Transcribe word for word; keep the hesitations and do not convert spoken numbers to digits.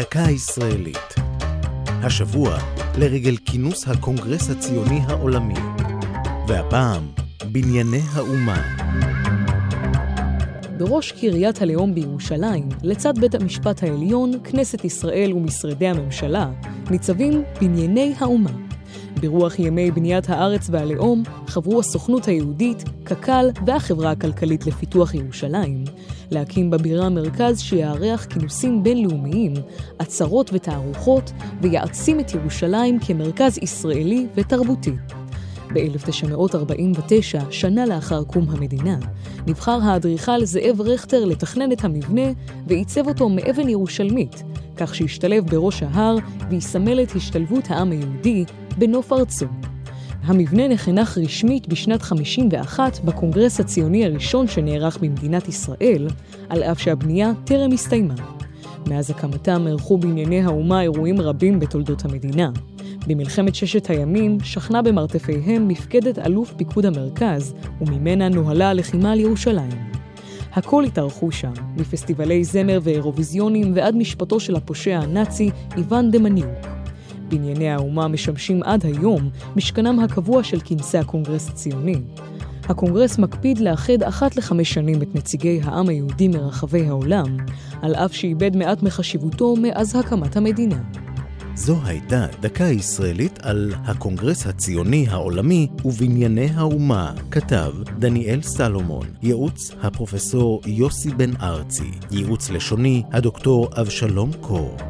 דקה הישראלית. השבוע לרגל כינוס הקונגרס הציוני העולמי. והפעם בנייני האומה. בראש קריית הלאום בירושלים, לצד בית המשפט העליון, כנסת ישראל ומשרדי הממשלה, ניצבים בנייני האומה. ברוח ימי בניית הארץ והלאום חברו הסוכנות היהודית, קק"ל והחברה הכלכלית לפיתוח ירושלים, להקים בבירה מרכז שיערך כינוסים בינלאומיים, עצרות ותערוכות, ויעצים את ירושלים כמרכז ישראלי ותרבותי. ב-אלף תשע מאות ארבעים ותשע, שנה לאחר קום המדינה, נבחר האדריכל זאב רכטר לתכנן את המבנה ועיצב אותו מאבן ירושלמית, כך שהשתלב בראש ההר ויסמל את השתלבות העם היהודי בנוף ארצו. המבנה נחנך רשמית בשנת חמישים ואחת בקונגרס הציוני הראשון שנערך במדינת ישראל, על אף שהבנייה טרם הסתיימה. מאז הקמתם ערכו בנייני האומה אירועים רבים בתולדות המדינה. במלחמת ששת הימים שכנה במרתפיהם מפקדת אלוף פיקוד המרכז, וממנה נוהלה הלחימה על ירושלים. הכל התארחו שם, מפסטיבלי זמר ואירוויזיונים ועד משפטו של הפושע הנאצי איוון דמניוק. בנייני האומה משמשים עד היום משכנם הקבוע של כנסי הקונגרס הציוני. הקונגרס מקפיד לאחד אחת לחמש שנים את נציגי העם היהודי מרחבי העולם, על אף שאיבד מעט מחשיבותו מאז הקמת המדינה. זו הייתה דקה ישראלית על הקונגרס הציוני העולמי ובנייני האומה, כתב דניאל סלומון, ייעוץ הפרופסור יוסי בן ארצי, ייעוץ לשוני הדוקטור אבשלום קור.